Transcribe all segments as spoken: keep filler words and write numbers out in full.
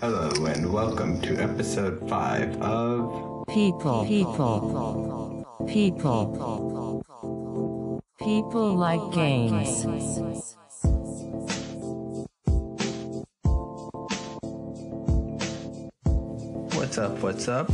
Hello and welcome to episode five of People, People, People, People Like Games. What's up, what's up?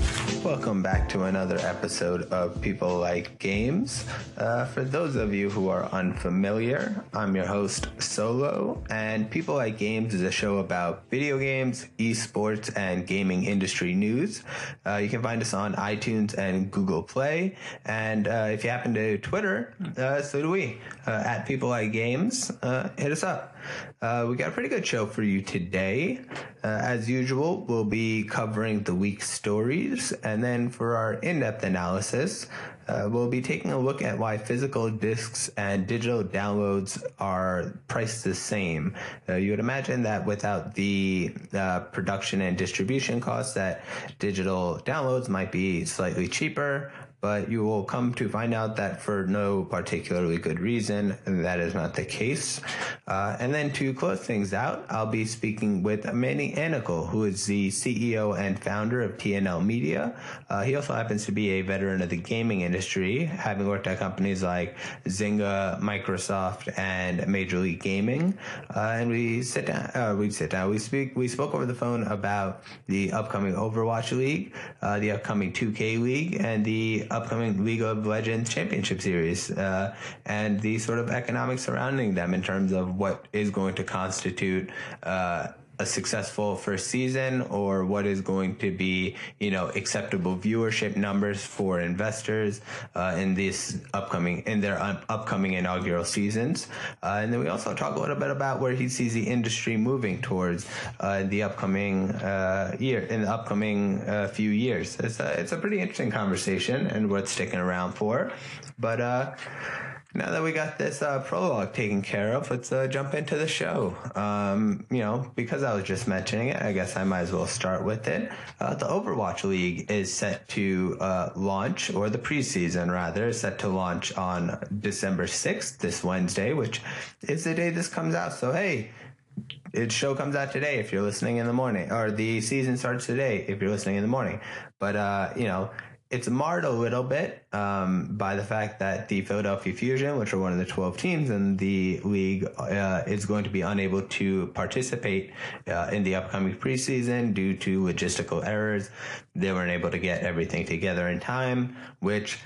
Welcome back to another episode of People Like Games. Uh, for those of you who are unfamiliar, I'm your host, Solo, and People Like Games is a show about video games, esports, and gaming industry news. Uh, you can find us on iTunes and Google Play, and uh, if you happen to Twitter, uh, so do we, uh, at People Like Games. Uh, hit us up. Uh, we got a pretty good show for you today. Uh, as usual, we'll be covering the week's stories, and then for our in-depth analysis, uh, we'll be taking a look at why physical discs and digital downloads are priced the same. Uh, you would imagine that without the uh, production and distribution costs, that digital downloads might be slightly cheaper. But you will come to find out that for no particularly good reason, that is not the case. Uh, and then to close things out, I'll be speaking with Manny Anical, who is the C E O and founder of T N L Media. Uh, he also happens to be a veteran of the gaming industry, having worked at companies like Zynga, Microsoft, and Major League Gaming. Uh, and we sit down, uh, we sit down, we speak, we spoke over the phone about the upcoming Overwatch League, uh, the upcoming two K League, and the upcoming League of Legends Championship Series, uh, and the sort of economics surrounding them in terms of what is going to constitute uh, a successful first season, or what is going to be, you know, acceptable viewership numbers for investors uh, in this upcoming in their upcoming inaugural seasons. Uh, and then we also talk a little bit about where he sees the industry moving towards uh, the upcoming uh, year in the upcoming uh, few years. It's a, it's a pretty interesting conversation and worth sticking around for. But uh, now that we got this uh, prologue taken care of, let's uh, jump into the show. Um, you know, because I was just mentioning it, I guess I might as well start with it. Uh, the Overwatch League is set to uh, launch, or the preseason rather, is set to launch on December sixth, this Wednesday, which is the day this comes out. So hey, the show comes out today if you're listening in the morning, or the season starts today if you're listening in the morning. But, uh, you know, it's marred a little bit um, by the fact that the Philadelphia Fusion, which are one of the twelve teams in the league, uh, is going to be unable to participate uh, in the upcoming preseason due to logistical errors. They weren't able to get everything together in time, which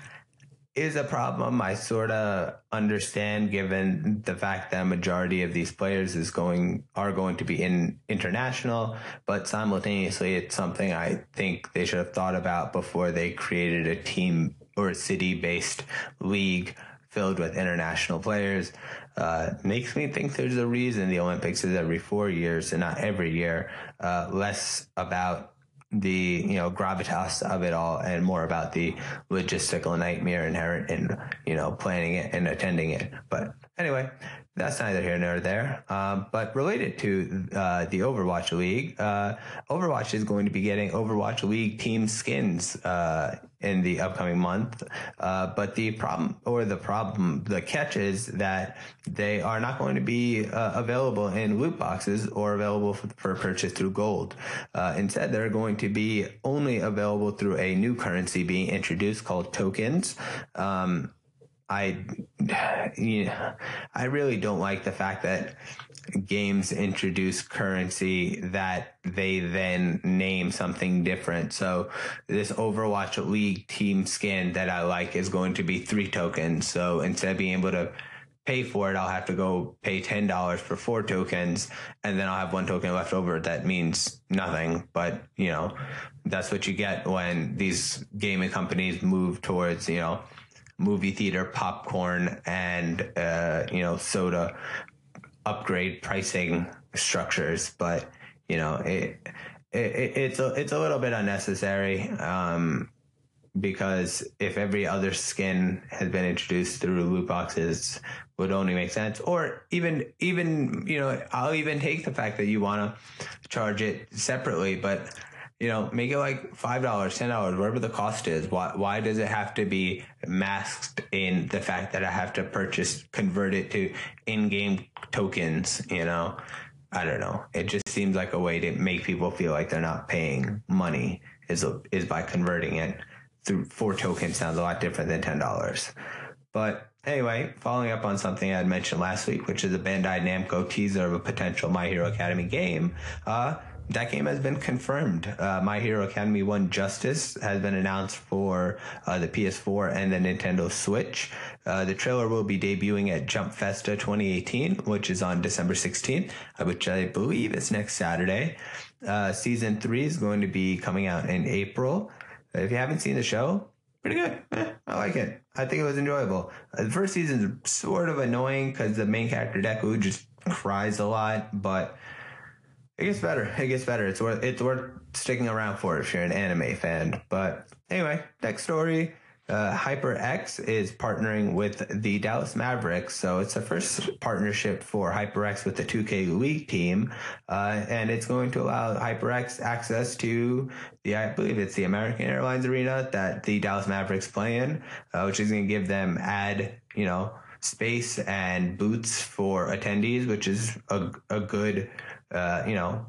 is a problem I sort of understand, given the fact that a majority of these players is going are going to be in international, but simultaneously it's something I think they should have thought about before they created a team or a city-based league filled with international players. Uh, makes me think there's a reason the Olympics is every four years and not every year, uh, less about the, you know, gravitas of it all and more about the logistical nightmare inherent in, you know, planning it and attending it. But anyway, that's neither here nor there. Um, but related to uh, the Overwatch League, uh, Overwatch is going to be getting Overwatch League team skins uh, in the upcoming month. Uh, but the problem, or the problem, the catch is that they are not going to be uh, available in loot boxes or available for, for purchase through gold. Uh, instead, they're going to be only available through a new currency being introduced called tokens. Um, I, you know, I really don't like the fact that games introduce currency that they then name something different. So this Overwatch League team skin that I like is going to be three tokens. So instead of being able to pay for it, I'll have to go pay ten dollars for four tokens, and then I'll have one token left over. That means nothing, but, you know, that's what you get when these gaming companies move towards, you know, movie theater popcorn and, uh, you know, soda upgrade pricing structures. But, you know, it, it it's a, it's a little bit unnecessary, um, because if every other skin has been introduced through loot boxes, would only make sense. Or even, even, you know, I'll even take the fact that you want to charge it separately, but, you know, make it like five dollars, ten dollars, whatever the cost is. Why why does it have to be masked in the fact that I have to purchase, convert it to in-game tokens, you know? I don't know. It just seems like a way to make people feel like they're not paying money is is by converting it through four tokens. Sounds a lot different than ten dollars. But anyway, following up on something I had mentioned last week, which is a Bandai Namco teaser of a potential My Hero Academy game. Uh, that game has been confirmed. Uh, My Hero Academy one Justice has been announced for uh, the P S four and the Nintendo Switch. Uh, the trailer will be debuting at Jump Festa twenty eighteen, which is on December sixteenth, which I believe is next Saturday. Uh, season three is going to be coming out in April. If you haven't seen the show, pretty good. Eh, I like it. I think it was enjoyable. Uh, the first season is sort of annoying because the main character, Deku, just cries a lot, but it gets better. It gets better. It's worth it's worth sticking around for if you're an anime fan. But anyway, next story. Uh, HyperX is partnering with the Dallas Mavericks. So it's the first partnership for HyperX with the two K League team. Uh, and it's going to allow HyperX access to the, I believe it's the American Airlines Arena that the Dallas Mavericks play in, uh, which is going to give them ad, you know, space and booths for attendees, which is a, a good, uh, you know,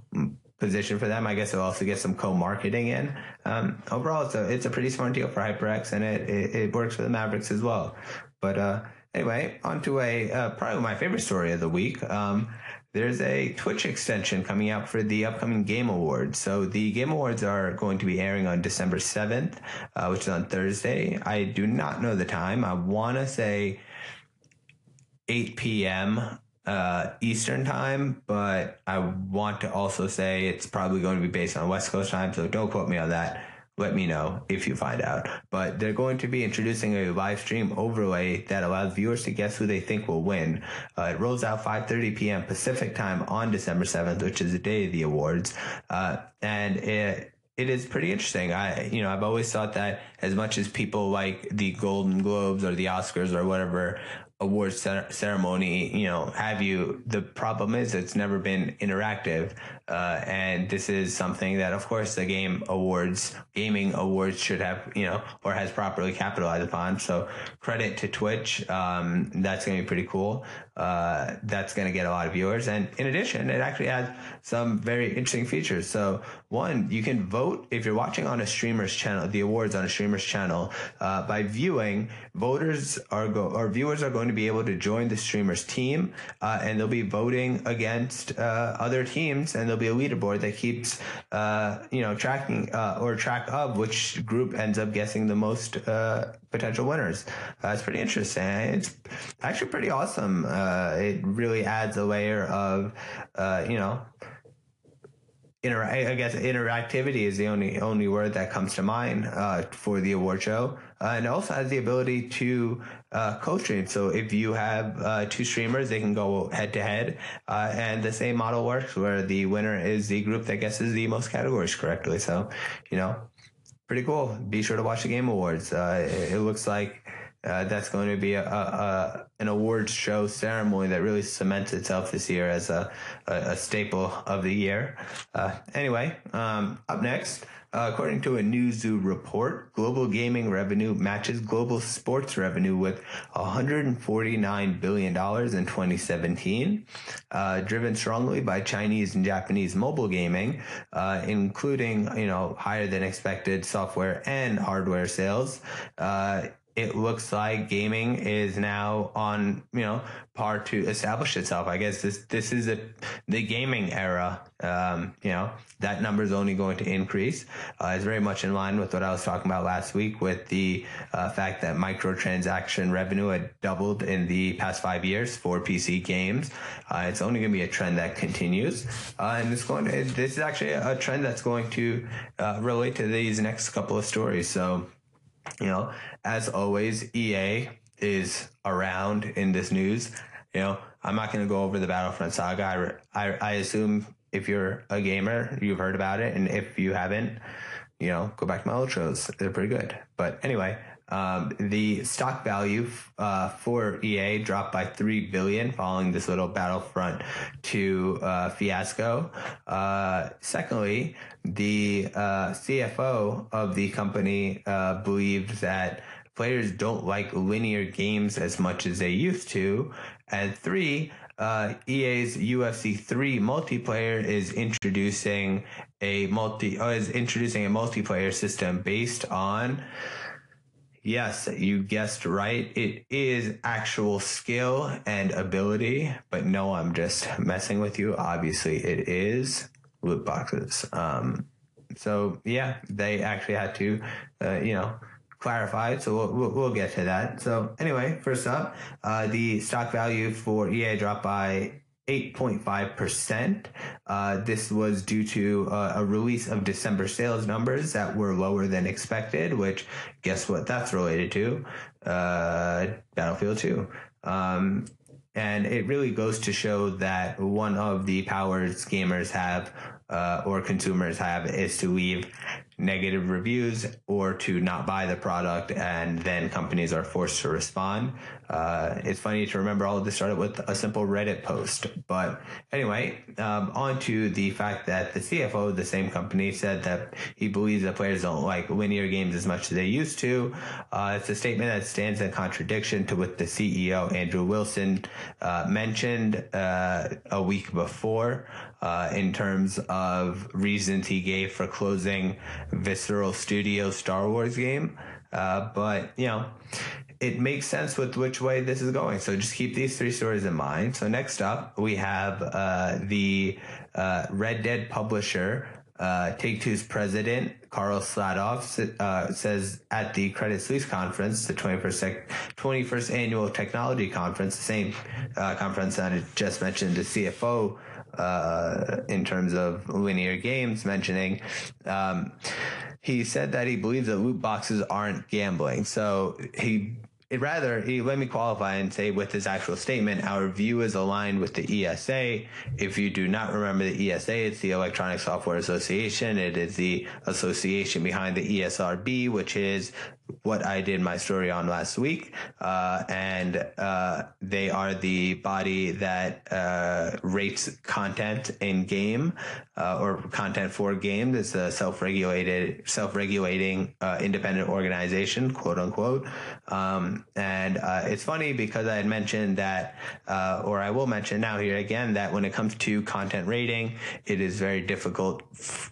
position for them. I guess they'll also get some co-marketing in. Um, overall, it's a, it's a pretty smart deal for HyperX, and it, it, it works for the Mavericks as well. But uh, anyway, on to a uh, probably my favorite story of the week. Um, there's a Twitch extension coming out for the upcoming Game Awards. So the Game Awards are going to be airing on December seventh, uh, which is on Thursday. I do not know the time. I want to say eight p.m., Uh, Eastern time, but I want to also say it's probably going to be based on West Coast time, so don't quote me on that. Let me know if you find out. But they're going to be introducing a live stream overlay that allows viewers to guess who they think will win. Uh, it rolls out five thirty p.m. Pacific time on December seventh, which is the day of the awards, uh, and it It is pretty interesting. I, you know, I've always thought that as much as people like the Golden Globes or the Oscars or whatever awards ceremony, you know, have you, the problem is it's never been interactive. Uh, and this is something that, of course, the game awards, gaming awards should have, you know, or has properly capitalized upon. So credit to Twitch. Um, that's going to be pretty cool. Uh, that's going to get a lot of viewers. And in addition, it actually has some very interesting features. So one, you can vote. If you're watching on a streamer's channel, the awards on a streamer's channel, uh, by viewing, voters are go or viewers are going to be able to join the streamer's team, uh, and they'll be voting against uh, other teams, and there'll be a leaderboard that keeps, uh, you know, tracking uh, or track of which group ends up guessing the most uh, potential winners. Uh, it's pretty interesting. It's actually pretty awesome. Uh, it really adds a layer of, uh, you know. Inter- I guess interactivity is the only only word that comes to mind uh, for the award show. Uh, and it also has the ability to uh, co-stream. So if you have uh, two streamers, they can go head-to-head. Uh, and the same model works where the winner is the group that guesses the most categories correctly. So, you know, pretty cool. Be sure to watch the Game Awards. Uh, it, it looks like uh, that's going to be a, a, a, an awards show ceremony that really cements itself this year as a, a, a staple of the year. Uh, anyway, um, up next... Uh, according to a Newzoo report, global gaming revenue matches global sports revenue with one hundred forty-nine billion dollars in twenty seventeen, uh, driven strongly by Chinese and Japanese mobile gaming, uh, including, you know, higher than expected software and hardware sales. Uh, it looks like gaming is now on, you know, par to establish itself. I guess this this is a, the gaming era. Um, you know, that number is only going to increase. Uh, it's very much in line with what I was talking about last week with the uh, fact that microtransaction revenue had doubled in the past five years for P C games. Uh, it's only going to be a trend that continues. Uh, and it's going to, this is actually a trend that's going to uh, relate to these next couple of stories. So, you know, as always, E A is around in this news. You know, I'm not going to go over the Battlefront saga. I, I, I assume if you're a gamer, you've heard about it. And if you haven't, you know, go back to my old shows. They're pretty good. But anyway, um, the stock value uh, for E A dropped by three billion dollars following this little Battlefront two uh, fiasco. Uh, secondly, the uh, C F O of the company uh, believed that players don't like linear games as much as they used to. And three, uh, E A's U F C three multiplayer is introducing a multi oh, is introducing a multiplayer system based on, yes, you guessed right, it is actual skill and ability. But no, I'm just messing with you. Obviously, it is loot boxes. Um, so yeah, they actually had to, uh, you know, clarify. So we'll, we'll we'll get to that. So anyway, first up, uh, the stock value for E A dropped by eight point five percent. Uh, this was due to uh, a release of December sales numbers that were lower than expected, which, guess what that's related to? Uh, Battlefield two. Um, and it really goes to show that one of the powers gamers have uh, or consumers have is to leave negative reviews or to not buy the product, and then companies are forced to respond. Uh, it's funny to remember all of this started with a simple Reddit post. But anyway, um, on to the fact that the C F O of the same company said that he believes that players don't like linear games as much as they used to. Uh, it's a statement that stands in contradiction to what the C E O, Andrew Wilson, uh, mentioned uh, a week before uh, in terms of reasons he gave for closing Visceral Studios' Star Wars game. Uh, but, you know, it makes sense with which way this is going. So just keep these three stories in mind. So next up, we have uh, the uh, Red Dead publisher, uh, Take-Two's president, Carl Sladov, uh, says at the Credit Suisse conference, the twenty-first, twenty-first Annual Technology Conference, the same uh, conference that I just mentioned, the C F O Uh, in terms of linear games mentioning, um, he said that he believes that loot boxes aren't gambling. So he, it rather, he let me qualify and say with his actual statement, our view is aligned with the E S A. If you do not remember the E S A, it's the Electronic Software Association. It is the association behind the E S R B, which is what I did my story on last week, uh, and uh, they are the body that uh, rates content in game uh, or content for game. It's a self-regulated, self-regulating uh, independent organization, quote unquote. Um, and uh, it's funny because I had mentioned that, uh, or I will mention now here again, that when it comes to content rating, it is very difficult f-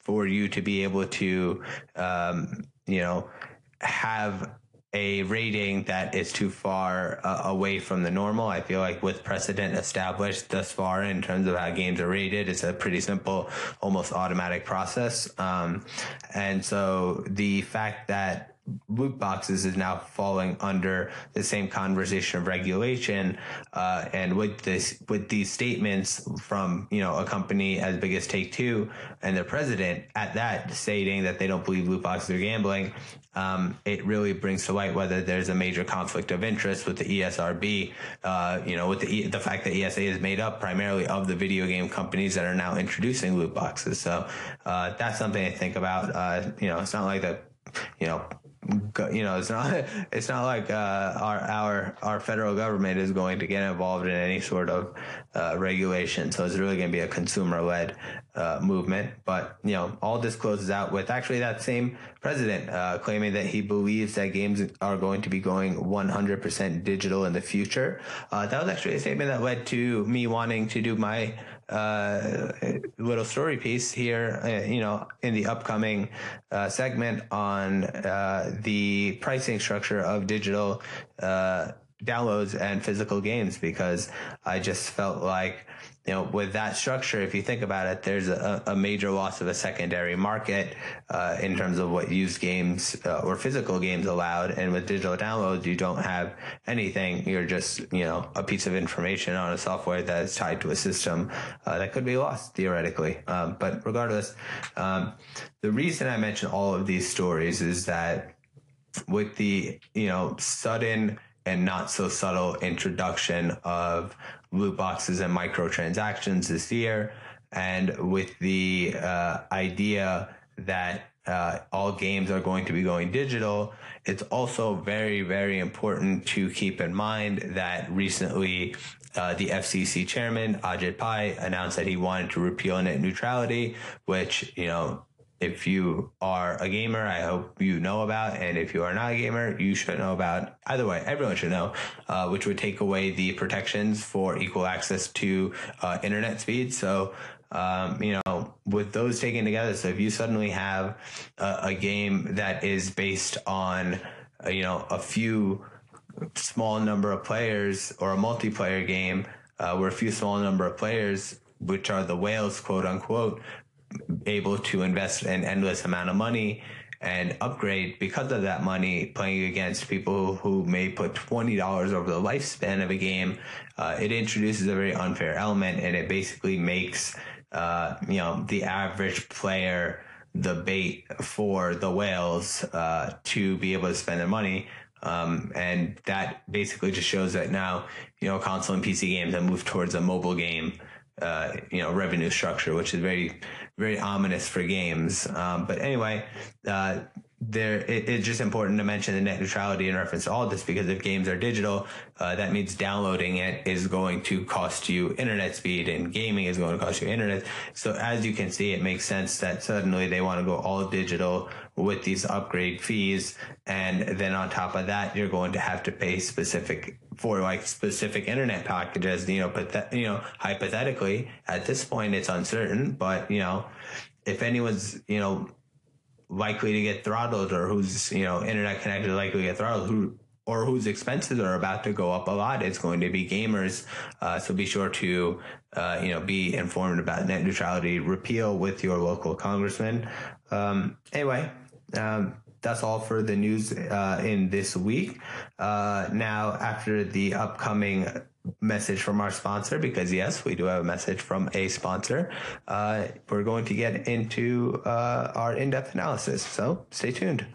for you to be able to, um, you know, have a rating that is too far uh, away from the normal. I feel like with precedent established thus far in terms of how games are rated, it's a pretty simple, almost automatic process. Um, and so the fact that loot boxes is now falling under the same conversation of regulation, uh, and with this, with these statements from, you know, a company as big as Take-Two and their president at that stating that they don't believe loot boxes are gambling, um, it really brings to light whether there's a major conflict of interest with the E S R B, uh, you know, with the, e- the fact that E S A is made up primarily of the video game companies that are now introducing loot boxes. So uh, that's something to think about. Uh, you know, it's not like that, you know, You know, it's not it's not like uh, our our our federal government is going to get involved in any sort of uh, regulation. So it's really going to be a consumer led uh, movement. But, you know, all this closes out with actually that same president uh, claiming that he believes that games are going to be going one hundred percent digital in the future. Uh, that was actually a statement that led to me wanting to do my uh, little story piece here, uh, you know, in the upcoming uh, segment on uh, the pricing structure of digital uh, downloads and physical games, because I just felt like, you know, with that structure, if you think about it, there's a, a major loss of a secondary market uh, in terms of what used games uh, or physical games allowed. And with digital downloads, you don't have anything. You're just, you know, a piece of information on a software that is tied to a system uh, that could be lost theoretically. Um, but regardless, um, the reason I mention all of these stories is that with the, you know, sudden and not so subtle introduction of loot boxes and microtransactions this year, and with the uh, idea that uh, all games are going to be going digital, it's also very, very important to keep in mind that recently uh, the F C C chairman, Ajit Pai, announced that he wanted to repeal net neutrality, which, you know, if you are a gamer, I hope you know about. And if you are not a gamer, you should know about. Either way, everyone should know, uh, which would take away the protections for equal access to uh, internet speed. So, um, you know, with those taken together, so if you suddenly have a, a game that is based on, uh, you know, a few small number of players, or a multiplayer game uh, where a few small number of players, which are the whales, quote unquote, able to invest an endless amount of money and upgrade because of that money, playing against people who may put twenty dollars over the lifespan of a game, uh, it introduces a very unfair element, and it basically makes uh, you know the average player the bait for the whales uh, to be able to spend their money. Um, and that basically just shows that now, you know, console and P C games have moved towards a mobile game, uh, you know, revenue structure, which is very, very ominous for games. Um, but anyway, uh, there, it, it's just important to mention the net neutrality in reference to all this, because if games are digital, uh, that means downloading it is going to cost you internet speed, and gaming is going to cost you internet. So as you can see, it makes sense that suddenly they want to go all digital with these upgrade fees. And then on top of that, you're going to have to pay specific for like specific internet packages, you know, but that, you know, hypothetically at this point, it's uncertain, but you know, if anyone's, you know, likely to get throttled, or who's, you know, internet connected likely to get throttled, who or whose expenses are about to go up a lot, it's going to be gamers. Uh, so be sure to, uh, you know, be informed about net neutrality repeal with your local congressman. Um, anyway, um, that's all for the news uh, in this week. Uh, now, after the upcoming message from our sponsor, because yes, we do have a message from a sponsor, uh, we're going to get into uh, our in-depth analysis. So stay tuned.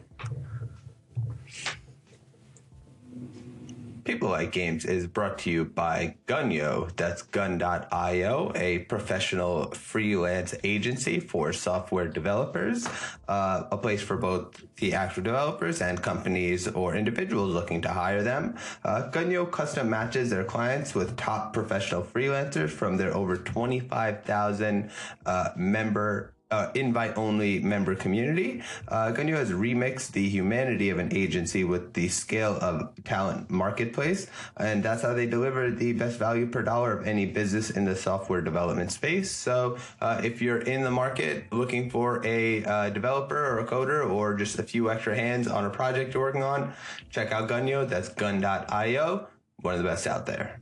People Like Games is brought to you by Gun dot i o. That's Gun dot i o, a professional freelance agency for software developers, uh, a place for both the actual developers and companies or individuals looking to hire them. Uh, Gun dot i o custom matches their clients with top professional freelancers from their over twenty-five thousand uh, member Uh, invite-only member community. Uh, Gun dot i o has remixed the humanity of an agency with the scale of talent marketplace, and that's how they deliver the best value per dollar of any business in the software development space. So uh, if you're in the market looking for a uh, developer or a coder, or just a few extra hands on a project you're working on, check out Gun dot i o. That's Gun dot i o, one of the best out there.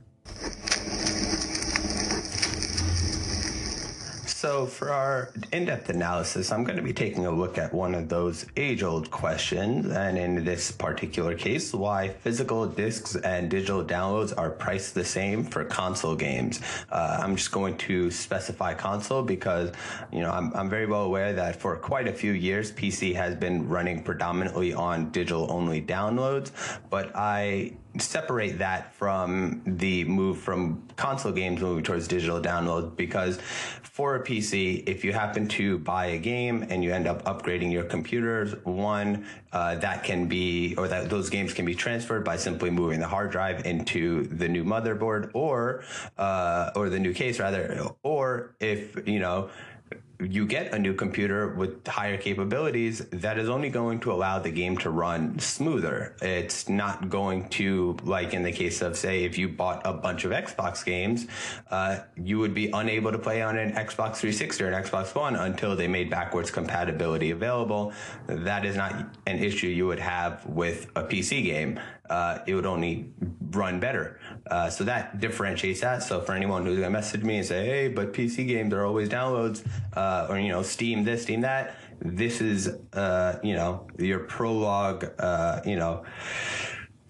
So for our in-depth analysis, I'm going to be taking a look at one of those age-old questions, and in this particular case, why physical discs and digital downloads are priced the same for console games. Uh, I'm just going to specify console because, you know, I'm, I'm very well aware that for quite a few years, P C has been running predominantly on digital-only downloads, but I separate that from the move from console games moving towards digital download, because for a P C, if you happen to buy a game and you end up upgrading your computers, one, uh, that can be, or that those games can be transferred by simply moving the hard drive into the new motherboard, or, uh, or the new case rather, or if, you know, you get a new computer with higher capabilities, that is only going to allow the game to run smoother. It's not going to, like in the case of, say, if you bought a bunch of Xbox games, uh, you would be unable to play on an Xbox three sixty or an Xbox One until they made backwards compatibility available. That is not an issue you would have with a P C game. Uh, it would only run better. Uh, so that differentiates that. So for anyone who's going to message me and say, hey, but P C games are always downloads, uh, or, you know, Steam this, Steam that, this is, uh, you know, your prologue, uh, you know,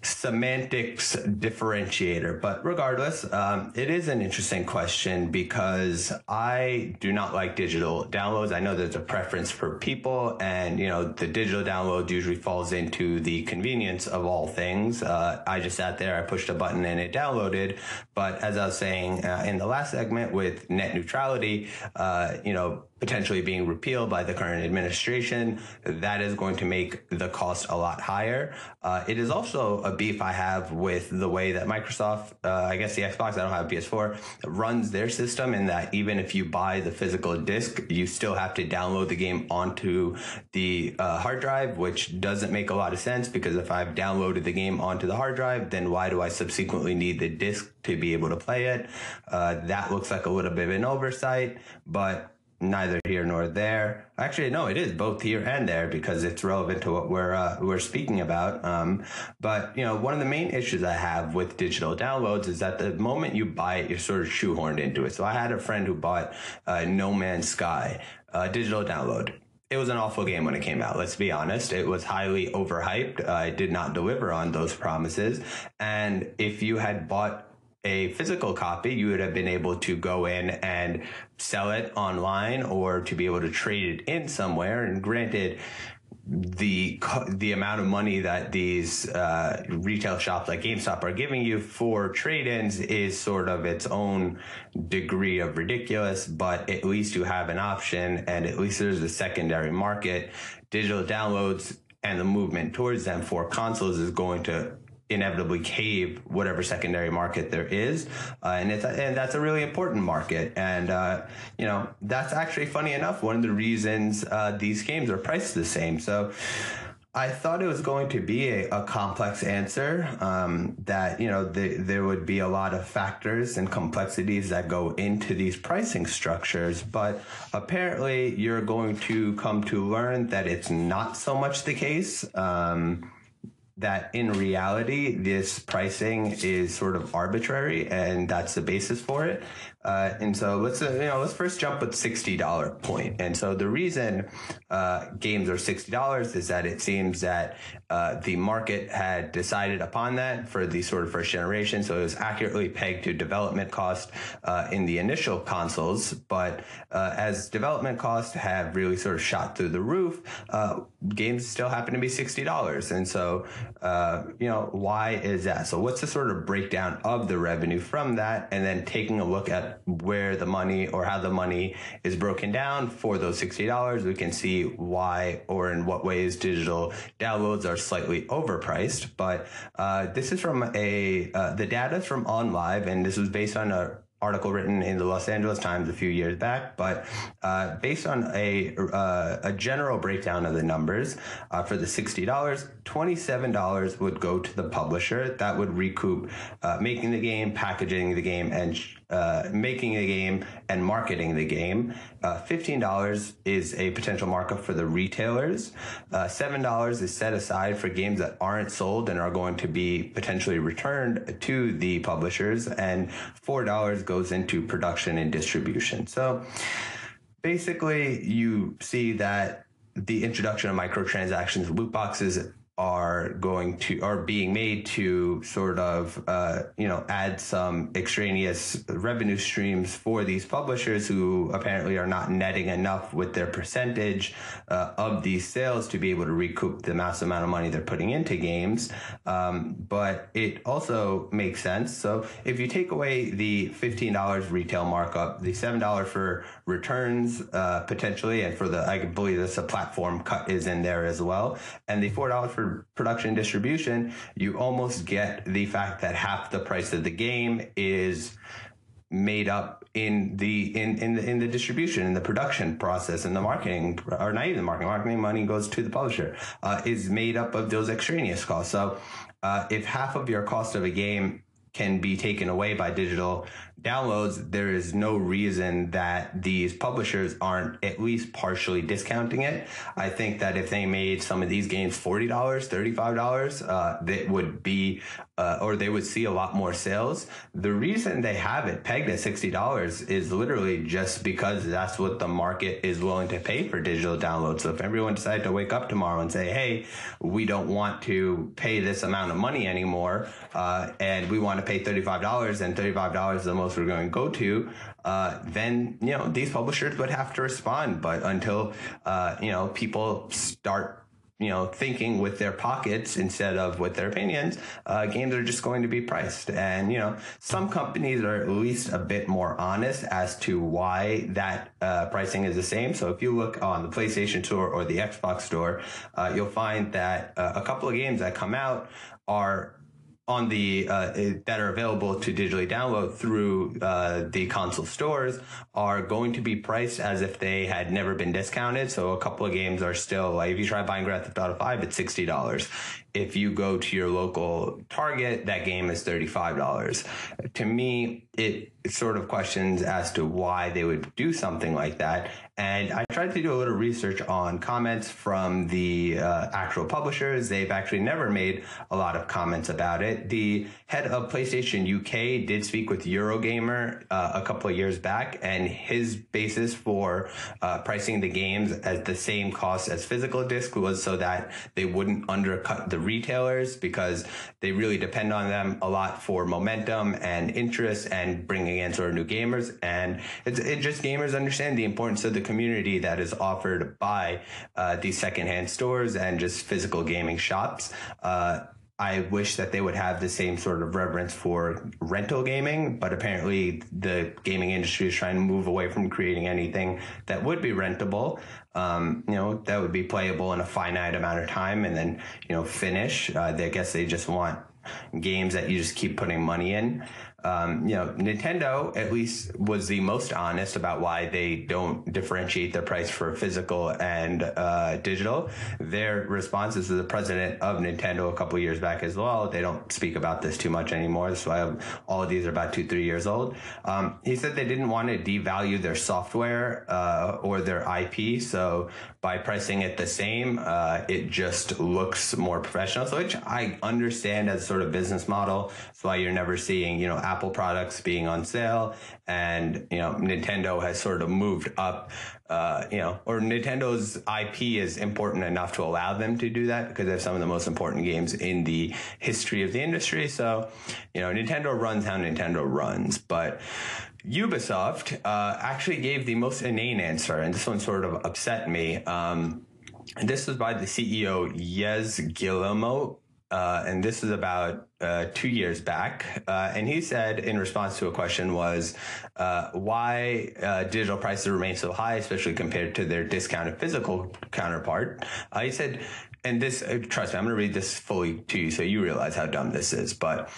semantics differentiator. But regardless, um, it is an interesting question because I do not like digital downloads. I know there's a preference for people, and, you know, the digital download usually falls into the convenience of all things. Uh, I just sat there, I pushed a button and it downloaded. But as I was saying uh, in the last segment with net neutrality, uh, you know, potentially being repealed by the current administration, that is going to make the cost a lot higher. Uh, it is also a a beef I have with the way that Microsoft, uh, I guess the Xbox, I don't have a P S four, runs their system, in that even if you buy the physical disc, you still have to download the game onto the uh, hard drive, which doesn't make a lot of sense, because if I've downloaded the game onto the hard drive, then why do I subsequently need the disc to be able to play it? Uh, that looks like a little bit of an oversight, but neither here nor there. Actually, no, it is both here and there, because it's relevant to what we're uh, we're speaking about. Um, but, you know, one of the main issues I have with digital downloads is that the moment you buy it, you're sort of shoehorned into it. So I had a friend who bought uh, No Man's Sky, uh, digital download. It was an awful game when it came out. Let's be honest. It was highly overhyped. Uh, it did not deliver on those promises. And if you had bought a physical copy, you would have been able to go in and sell it online, or to be able to trade it in somewhere. And granted, the the amount of money that these uh, retail shops like GameStop are giving you for trade-ins is sort of its own degree of ridiculous, but at least you have an option, and at least there's a secondary market. Digital downloads and the movement towards them for consoles is going to inevitably cave whatever secondary market there is, uh, and it's and that's a really important market. And uh, you know, that's actually, funny enough, one of the reasons uh, these games are priced the same. So I thought it was going to be a, a complex answer, um, that, you know, the, there would be a lot of factors and complexities that go into these pricing structures, but apparently you're going to come to learn that it's not so much the case. Um, that in reality, this pricing is sort of arbitrary, and that's the basis for it. Uh, and so let's, uh, you know, let's first jump with sixty dollar point. And so the reason uh, games are sixty dollars is that it seems that uh, the market had decided upon that for the sort of first generation. So it was accurately pegged to development cost uh, in the initial consoles. But uh, as development costs have really sort of shot through the roof, uh, games still happen to be sixty dollars. And so, Uh, you know, why is that? So what's the sort of breakdown of the revenue from that? And then taking a look at where the money, or how the money is broken down for those sixty dollars, we can see why, or in what ways, digital downloads are slightly overpriced. But uh, this is from a, uh, the data is from OnLive, and this was based on a article written in the Los Angeles Times a few years back, but uh, based on a uh, a general breakdown of the numbers, uh, for the sixty dollars, twenty-seven dollars would go to the publisher. That would recoup uh, making the game, packaging the game, and uh, making the game and marketing the game. Uh, fifteen dollars is a potential markup for the retailers. Uh, seven dollars is set aside for games that aren't sold and are going to be potentially returned to the publishers, and four dollars goes goes into production and distribution. So basically, you see that the introduction of microtransactions, loot boxes, are going to are being made to sort of uh, you know, add some extraneous revenue streams for these publishers, who apparently are not netting enough with their percentage uh, of these sales to be able to recoup the massive amount of money they're putting into games. Um, but it also makes sense. So if you take away the fifteen dollars retail markup, the seven dollars for returns uh, potentially, and for the, I believe that's a platform cut is in there as well, and the four dollars for production and distribution, you almost get the fact that half the price of the game is made up in the in in the, in the distribution, in the production process, and the marketing, or not even the marketing, marketing money goes to the publisher, uh, is made up of those extraneous costs. So uh, if half of your cost of a game can be taken away by digital downloads, there is no reason that these publishers aren't at least partially discounting it. I think that if they made some of these games forty dollars, thirty-five dollars, uh, that would be, uh, or they would see a lot more sales. The reason they have it pegged at sixty dollars is literally just because that's what the market is willing to pay for digital downloads. So if everyone decided to wake up tomorrow and say, hey, we don't want to pay this amount of money anymore, uh, and we want to pay thirty-five dollars, and thirty-five dollars is the most we're going to go to, uh, then, you know, these publishers would have to respond. But until, uh, you know, people start, you know, thinking with their pockets instead of with their opinions, uh, games are just going to be priced. And, you know, some companies are at least a bit more honest as to why that uh, pricing is the same. So if you look on the PlayStation Store or the Xbox Store, uh, you'll find that uh, a couple of games that come out are on the uh, that are available to digitally download through uh, the console stores are going to be priced as if they had never been discounted. So a couple of games are still, like, if you try buying Grand Theft Auto five, it's sixty dollars. If you go to your local Target, that game is thirty-five dollars. To me, it sort of questions as to why they would do something like that. And I tried to do a little research on comments from the uh, actual publishers. They've actually never made a lot of comments about it. The head of PlayStation U K did speak with Eurogamer uh, a couple of years back, and his basis for uh, pricing the games at the same cost as physical disc was so that they wouldn't undercut the retailers, because they really depend on them a lot for momentum and interest and bringing in sort of new gamers. And it's it just gamers understand the importance of the community that is offered by uh, these secondhand stores and just physical gaming shops. Uh, I wish that they would have the same sort of reverence for rental gaming, but apparently the gaming industry is trying to move away from creating anything that would be rentable. Um, you know, that would be playable in a finite amount of time and then, you know, finish. Uh, I guess they just want games that you just keep putting money in. Um, you know, Nintendo at least was the most honest about why they don't differentiate their price for physical and uh, digital. Their response is to the president of Nintendo a couple years back as well. They don't speak about this too much anymore. So I have, all of these are about two, three years old. Um, he said they didn't want to devalue their software uh, or their I P. So by pricing it the same, uh, it just looks more professional. So which I understand as sort of business model. That's why you're never seeing, you know, Apple products being on sale, and, you know, Nintendo has sort of moved up, uh, you know, or Nintendo's I P is important enough to allow them to do that because they have some of the most important games in the history of the industry. So, you know, Nintendo runs how Nintendo runs, but Ubisoft uh, actually gave the most inane answer, and this one sort of upset me. Um, this was by the C E O, Yves Guillemot. Uh, and this is about uh, two years back. Uh, and he said in response to a question was uh, why uh, digital prices remain so high, especially compared to their discounted physical counterpart. Uh, he said, and this, uh, trust me, I'm going to read this fully to you so you realize how dumb this is. But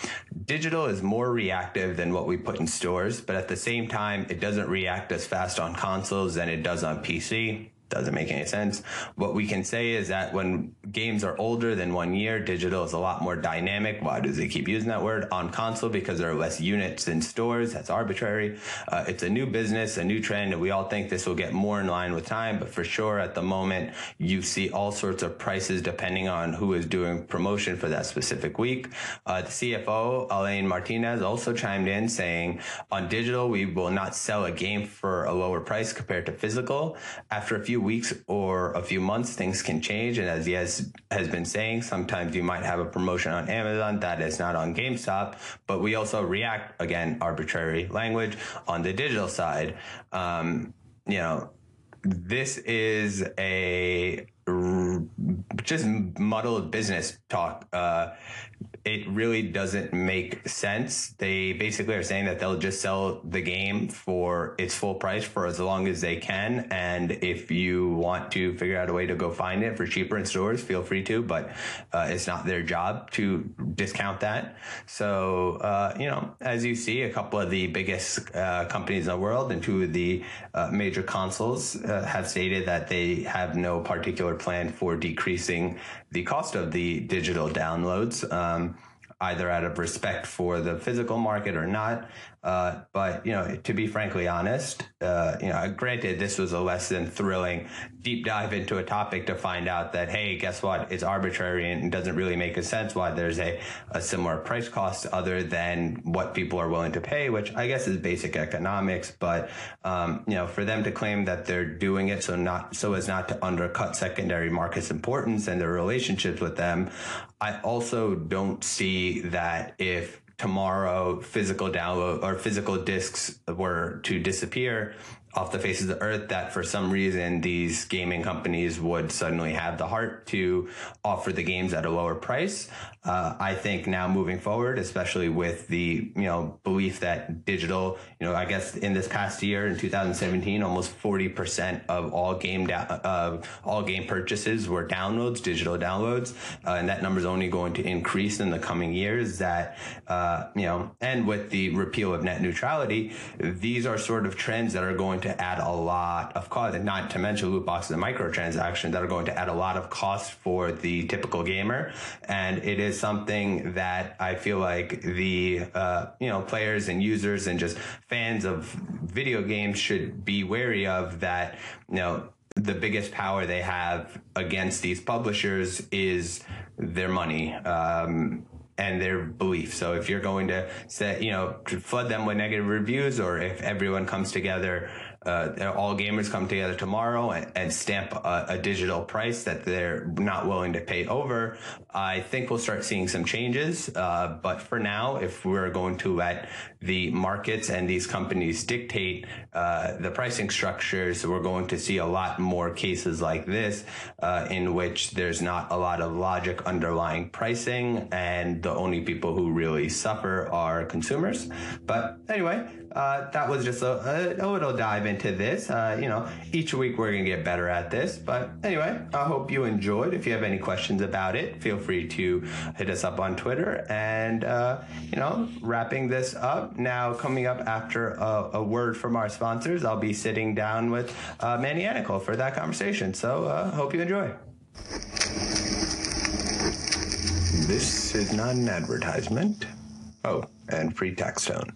digital is more reactive than what we put in stores. But at the same time, it doesn't react as fast on consoles than it does on P C. Doesn't make any sense. What we can say is that when games are older than one year, digital is a lot more dynamic. Why do they keep using that word? On console, because there are less units in stores. That's arbitrary. Uh, it's a new business, a new trend, and we all think this will get more in line with time. But for sure, at the moment, you see all sorts of prices depending on who is doing promotion for that specific week. Uh, the C F O, Alain Martinez, also chimed in saying, on digital, we will not sell a game for a lower price compared to physical. After a few weeks or a few months, things can change, and as he has, has been saying, sometimes you might have a promotion on Amazon that is not on GameStop, but we also react, again, arbitrary language on the digital side. Um, you know, this is a r- just muddled business talk. Uh, it really doesn't make sense. They basically are saying that they'll just sell the game for its full price for as long as they can. And if you want to figure out a way to go find it for cheaper in stores, feel free to, but uh, it's not their job to discount that. So, uh, you know, as you see, a couple of the biggest uh, companies in the world and two of the uh, major consoles uh, have stated that they have no particular plan for decreasing the cost of the digital downloads. Um, either out of respect for the physical market or not. Uh, but, you know, to be frankly honest, uh, you know, granted, this was a less than thrilling deep dive into a topic to find out that, hey, guess what? It's arbitrary and doesn't really make a sense why there's a, a similar price cost other than what people are willing to pay, which I guess is basic economics. But, um, you know, for them to claim that they're doing it so not so as not to undercut secondary markets' importance and their relationships with them, I also don't see that if tomorrow physical download or physical discs were to disappear, off the face of the earth that for some reason these gaming companies would suddenly have the heart to offer the games at a lower price. Uh, I think now moving forward, especially with the, you know, belief that digital, you know, I guess in this past year in two thousand seventeen, almost forty percent of all game da- uh, all game purchases were downloads, digital downloads. Uh, and that number is only going to increase in the coming years that, uh, you know, and with the repeal of net neutrality, these are sort of trends that are going to add a lot of cost, and not to mention loot boxes and microtransactions that are going to add a lot of cost for the typical gamer. And it is something that I feel like the uh, you know, players and users and just fans of video games should be wary of, that, you know, the biggest power they have against these publishers is their money. Um, and their belief. So if you're going to say, you know, flood them with negative reviews, or if everyone comes together, uh, all gamers come together tomorrow and, and stamp a, a digital price that they're not willing to pay over, I think we'll start seeing some changes. Uh, but for now, if we're going to let the markets and these companies dictate uh, the pricing structures, we're going to see a lot more cases like this, uh, in which there's not a lot of logic underlying pricing, and the only people who really suffer are consumers. But anyway, uh, that was just a, a, a little dive into this. Uh, you know, each week we're going to get better at this. But anyway, I hope you enjoyed. If you have any questions about it, feel free to hit us up on Twitter. And, uh, you know, wrapping this up now, coming up after a, a word from our sponsors, I'll be sitting down with uh, Manny Anical for that conversation. So uh, hope you enjoy. This is not an advertisement. Oh, and free tax tone.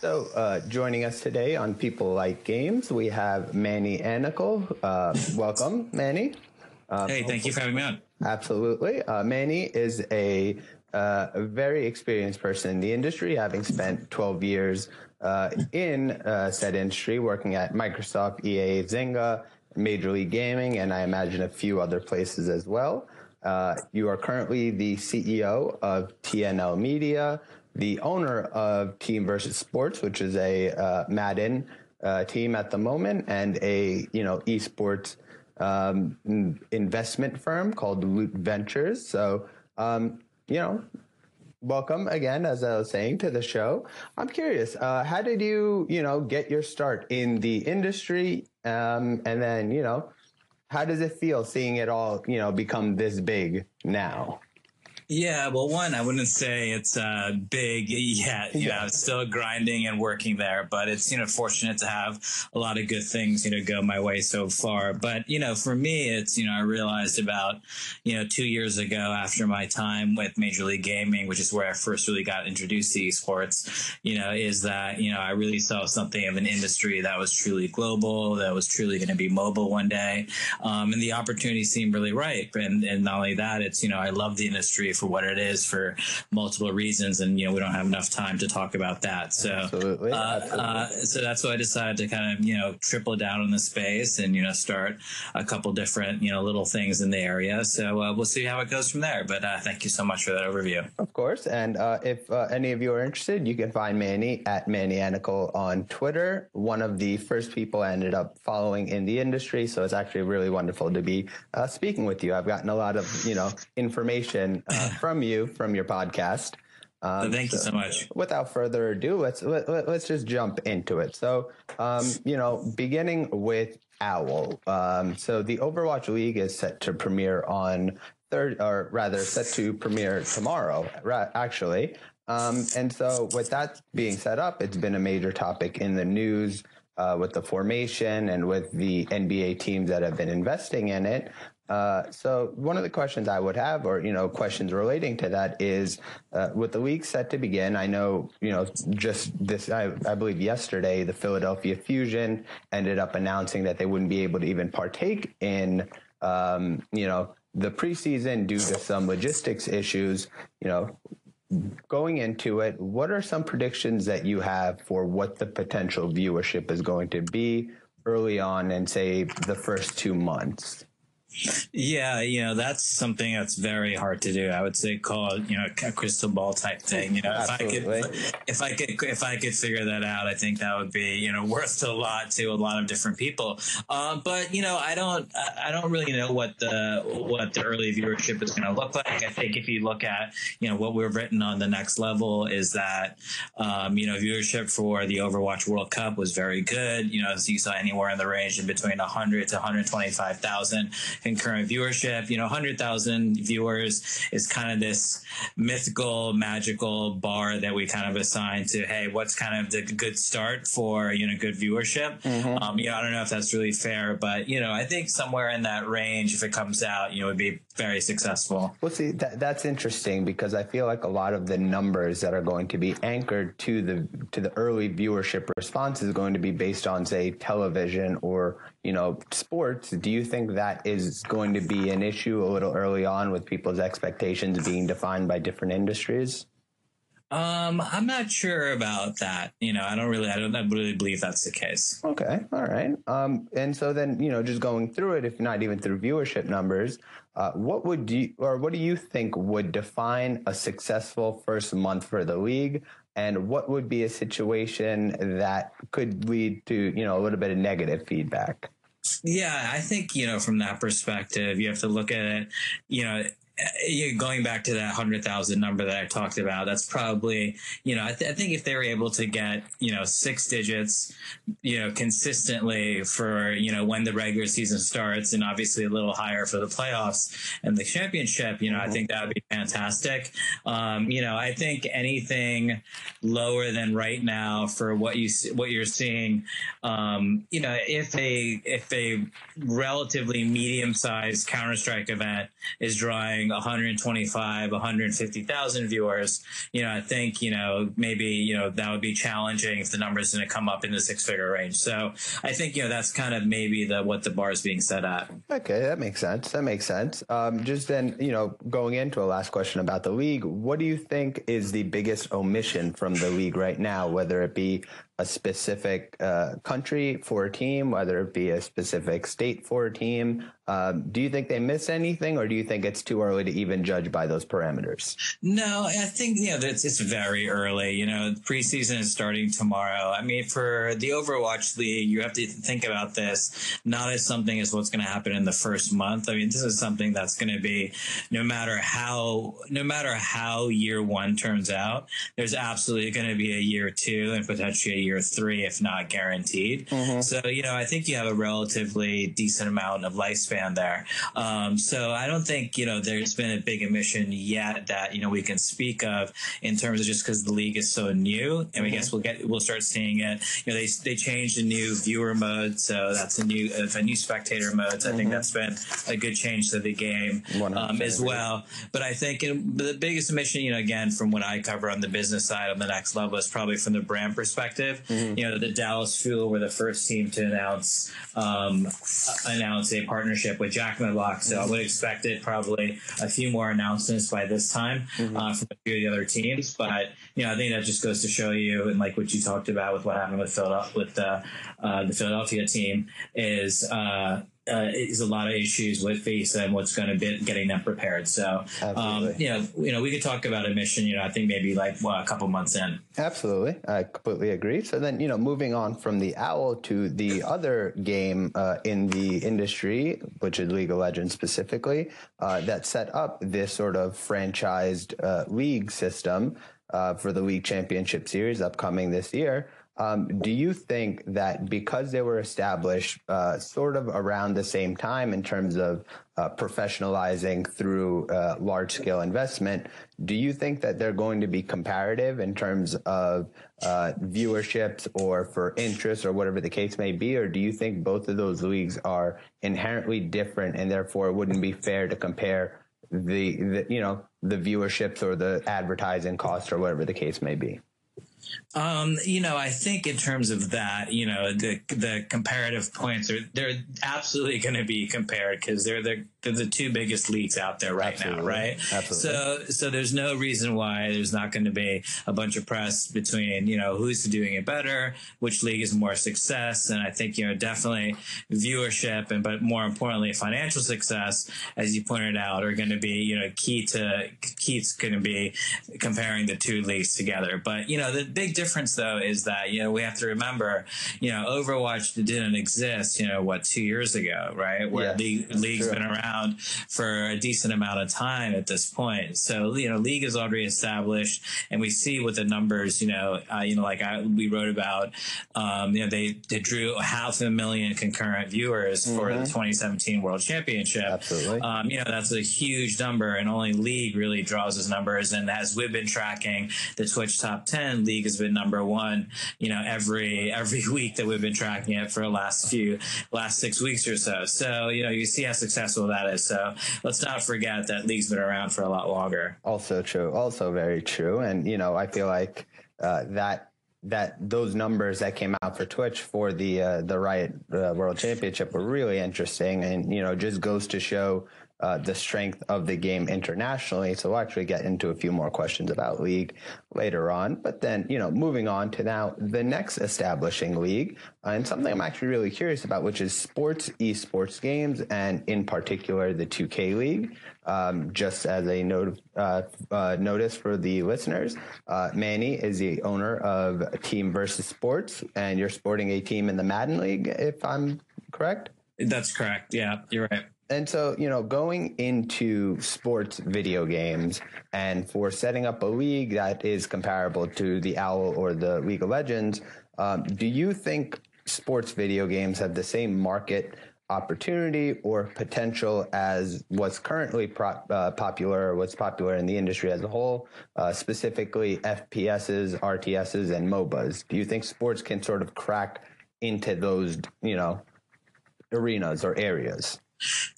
So uh, joining us today on People Like Games, we have Manny Anical. Uh, welcome, Manny. Um, hey, thank you for having me on. Absolutely. Uh, Manny is a, uh, a very experienced person in the industry, having spent twelve years uh, in uh, said industry, working at Microsoft, E A, Zynga, Major League Gaming, and I imagine a few other places as well. Uh, you are currently the C E O of T N L Media, the owner of Team Versus Sports, which is a uh, Madden uh, team at the moment, and a, you know, esports um, investment firm called Loot Ventures. So, um, you know, welcome again, as I was saying, to the show. I'm curious, uh, how did you, you know, get your start in the industry? Um, and then, you know, how does it feel seeing it all, you know, become this big now? Yeah, well, one, I wouldn't say it's uh, big yet. You yeah. know, it's still grinding and working there, but it's, you know, fortunate to have a lot of good things, you know, go my way so far. But, you know, for me, it's, you know, I realized about, you know, two years ago after my time with Major League Gaming, which is where I first really got introduced to esports, you know, is that, you know, I really saw something of an industry that was truly global, that was truly going to be mobile one day. Um, and the opportunity seemed really ripe. And, and not only that, it's, you know, I love the industry for what it is for multiple reasons, and you know we don't have enough time to talk about that, so absolutely, uh, absolutely. Uh, so that's why I decided to kind of you know triple down on the space and you know start a couple different you know little things in the area, so uh, we'll see how it goes from there, but uh, thank you so much for that overview. Of course, and uh, if uh, any of you are interested, you can find Manny at Manny Anical on Twitter, one of the first people I ended up following in the industry, so it's actually really wonderful to be uh, speaking with you. I've gotten a lot of you know information uh, from you, from your podcast. Um, Thank you so, so much. Without further ado, let's let, let's just jump into it. So, um, you know, beginning with Owl. Um, so the Overwatch League is set to premiere on third, or rather, set to premiere tomorrow, right, actually. Um, and so, with that being set up, it's been a major topic in the news uh, with the formation and with the N B A teams that have been investing in it. Uh, so one of the questions I would have, or, you know, questions relating to that is, uh, with the league set to begin, I know, you know, just this, I, I believe yesterday, the Philadelphia Fusion ended up announcing that they wouldn't be able to even partake in, um, you know, the preseason due to some logistics issues. You know, going into it, what are some predictions that you have for what the potential viewership is going to be early on in, say, the first two months? Yeah, you know, that's something that's very hard to do. I would say call it, you know, a crystal ball type thing. You know, if Absolutely. I could, if I could, if I could figure that out, I think that would be, you know, worth a lot to a lot of different people. Um, but you know, I don't, I don't really know what the what the early viewership is going to look like. I think if you look at, you know, what we've written on The Next Level is that, um, you know, viewership for the Overwatch World Cup was very good. You know, as you saw, anywhere in the range in between one hundred to one hundred twenty-five thousand. Concurrent viewership, you know, one hundred thousand viewers is kind of this mythical, magical bar that we kind of assign to, hey, what's kind of the good start for, you know, good viewership. Mm-hmm. Um, you know, I don't know if that's really fair, but, you know, I think somewhere in that range, if it comes out, you know, it would be very successful. Well, see, that, that's interesting because I feel like a lot of the numbers that are going to be anchored to the to the early viewership response is going to be based on, say, television or, you know, sports. Do you think that is going to be an issue a little early on with people's expectations being defined by different industries? Um, I'm not sure about that. You know, I don't really, I don't I really believe that's the case. Okay. All right. Um, and so then, you know, just going through it, if not even through viewership numbers, uh, what would you, or what do you think would define a successful first month for the league? And what would be a situation that could lead to, you know, a little bit of negative feedback? Yeah, I think, you know, from that perspective, you have to look at it, you know, going back to that one hundred thousand number that I talked about, that's probably, you know, I, th- I think if they were able to get, you know, six digits, you know, consistently for, you know, when the regular season starts and obviously a little higher for the playoffs and the championship, you know, I think that would be fantastic. Um, you know, I think anything lower than right now for what you what you're seeing, um, you know, if a, if a relatively medium-sized Counter-Strike event is drawing one hundred twenty-five, one hundred fifty thousand viewers, you know, I think, you know, maybe, you know, that would be challenging if the number's going to come up in the six figure range. So I think, you know, that's kind of maybe the, what the bar is being set at. Okay. That makes sense. That makes sense. Um, just then, you know, going into a last question about the league, what do you think is the biggest omission from the league right now, whether it be a specific uh, country for a team, whether it be a specific state for a team? Um, do you think they miss anything, or do you think it's too early to even judge by those parameters? No, I think, you know, it's, it's very early. You know, preseason is starting tomorrow. I mean, for the Overwatch League, you have to think about this not as something as what's going to happen in the first month. I mean, this is something that's going to be, no matter how, no matter how year one turns out, there's absolutely going to be a year two and potentially a year Year three, if not guaranteed. Mm-hmm. So, you know, I think you have a relatively decent amount of lifespan there. Um, so I don't think, you know, there's been a big omission yet that, you know, we can speak of in terms of just because the league is so new. And mm-hmm. I guess we'll get, we'll start seeing it. You know, they they changed a new viewer mode. So that's a new, a new spectator mode. So mm-hmm. I think that's been a good change to the game um, as well. But I think in, the biggest omission, you know, again, from what I cover on the business side on The Next Level is probably from the brand perspective. Mm-hmm. You know, the Dallas Fuel were the first team to announce um, announce a partnership with Jack Medlock. So mm-hmm. I would expect it probably a few more announcements by this time mm-hmm. uh, from a few of the other teams. But, you know, I think that just goes to show you, and like what you talked about with what happened with Philadelphia, with the, uh, the Philadelphia team is uh, uh, is a lot of issues with Visa and what's going to be getting them prepared. So, um, you know, you know, we could talk about admission, you know, I think maybe like well, a couple months in. Absolutely. I completely agree. So then, you know, moving on from the Owl to the other game uh, in the industry, which is League of Legends specifically, uh, that set up this sort of franchised uh, league system uh, for the League Championship Series upcoming this year. Um, do you think that because they were established uh, sort of around the same time in terms of uh, professionalizing through uh, large-scale investment, do you think that they're going to be comparative in terms of uh, viewerships or for interest or whatever the case may be? Or do you think both of those leagues are inherently different and therefore it wouldn't be fair to compare the, the you know, the viewerships or the advertising costs or whatever the case may be? Um, you know, I think in terms of that, you know, the the comparative points are they're absolutely going to be compared because they're the they're the two biggest leagues out there right Absolutely. now, right? Absolutely. So, so there's no reason why there's not going to be a bunch of press between, you know, who's doing it better, which league is more success. And I think, you know, definitely viewership and, but more importantly, financial success, as you pointed out, are going to be, you know, key to, key's going to be comparing the two leagues together. But, you know, the big difference though is that, you know, we have to remember, you know, Overwatch didn't exist, you know, what, two years ago, right? Where the yes, league's true. been around for a decent amount of time at this point. So, you know, league is already established, and we see what the numbers, you know, uh, you know, like I, we wrote about, um, you know, they, they drew half a million concurrent viewers mm-hmm. for the twenty seventeen World Championship. Absolutely. Um, you know, that's a huge number, and only league really draws those numbers. And as we've been tracking the Twitch top ten, league has been number one, you know, every, every week that we've been tracking it for the last few, last six weeks or so. So, you know, you see how successful that is. So let's not forget that league's been around for a lot longer. Also true. Also very true. And, you know, I feel like uh, that that those numbers that came out for Twitch for the uh, the Riot uh, World Championship were really interesting, and, you know, just goes to show uh, the strength of the game internationally. So we'll actually get into a few more questions about league later on. But then, you know, moving on to now the next establishing league, uh, and something I'm actually really curious about, which is sports, esports games, and in particular, the two K League. Um, just as a note, uh, uh, notice for the listeners, uh, Manny is the owner of Team Versus Sports, and you're sporting a team in the Madden League, if I'm correct? That's correct. Yeah, you're right. And so, you know, going into sports video games and for setting up a league that is comparable to the OWL or the League of Legends, um, do you think sports video games have the same market opportunity or potential as what's currently pro- uh, popular, what's popular in the industry as a whole, uh, specifically F P S's, R T S's, and MOBAs? Do you think sports can sort of crack into those, you know, arenas or areas?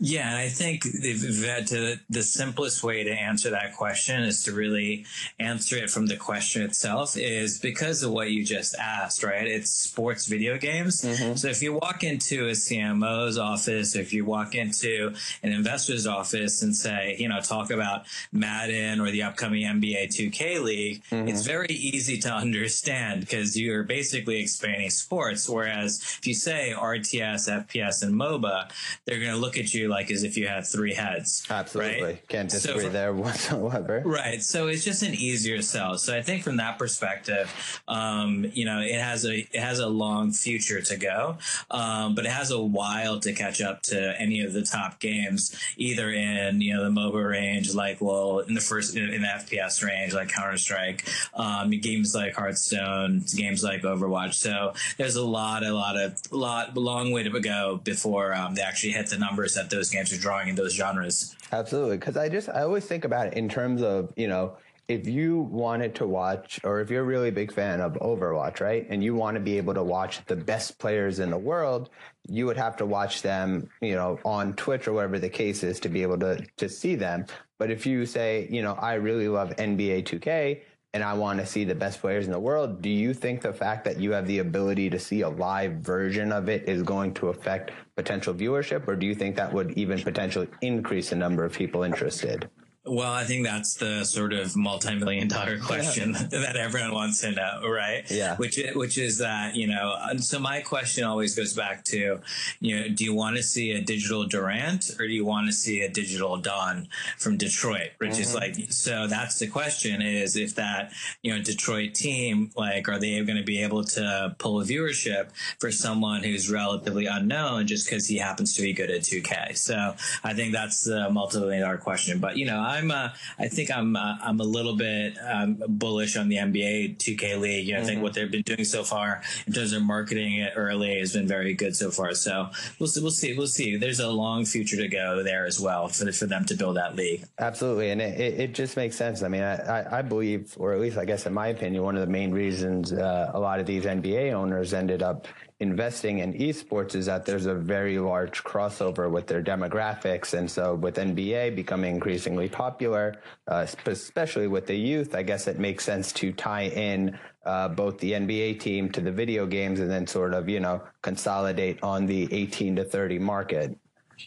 Yeah, and I think the, the simplest way to answer that question is to really answer it from the question itself, is because of what you just asked, right? It's sports video games. Mm-hmm. So if you walk into a C M O's office, if you walk into an investor's office and say, you know, talk about Madden or the upcoming N B A two K League, mm-hmm. it's very easy to understand because you're basically expanding sports. Whereas if you say R T S, F P S, and MOBA, they're going to look at you like as if you had three heads. Absolutely. Right? Can't disagree so from, there whatsoever. Right. So it's just an easier sell. So I think from that perspective, um, you know, it has a it has a long future to go, um, but it has a while to catch up to any of the top games, either in, you know, the MOBA range, like, well, in the first in the F P S range, like Counter-Strike, um, games like Hearthstone, games like Overwatch. So there's a lot, a lot of lot long way to go before um, they actually hit the numbers that those games are drawing in those genres. Absolutely, because I just I always think about it in terms of, you know, if you wanted to watch, or if you're a really big fan of Overwatch, right, and you want to be able to watch the best players in the world, you would have to watch them, you know, on Twitch or whatever the case is to be able to to see them. But if you say, you know, I really love N B A two K and I want to see the best players in the world, do you think the fact that you have the ability to see a live version of it is going to affect potential viewership, or do you think that would even potentially increase the number of people interested? Well, I think that's the sort of multi-million dollar question yeah. that everyone wants to know, right? Yeah. Which, which is that, you know, so my question always goes back to, you know, do you want to see a digital Durant or do you want to see a digital Don from Detroit? Which mm-hmm. is like, so that's the question, is if that, you know, Detroit team, like, are they going to be able to pull a viewership for someone who's relatively unknown just because he happens to be good at two K? So I think that's the multi-million dollar question. But, you know, I I'm uh, I think I'm uh, I'm a little bit um, bullish on the N B A two K League. You know, mm-hmm. I think what they've been doing so far in terms of marketing it early has been very good so far. So we'll see, we'll see, we'll see. There's a long future to go there as well for the, for them to build that league. Absolutely, and it, it, it just makes sense. I mean, I, I believe, or at least I guess in my opinion, one of the main reasons uh, a lot of these N B A owners ended up investing in esports is that there's a very large crossover with their demographics. And so with N B A becoming increasingly popular, uh, especially with the youth, I guess it makes sense to tie in uh, both the N B A team to the video games and then sort of, you know, consolidate on the eighteen to thirty market.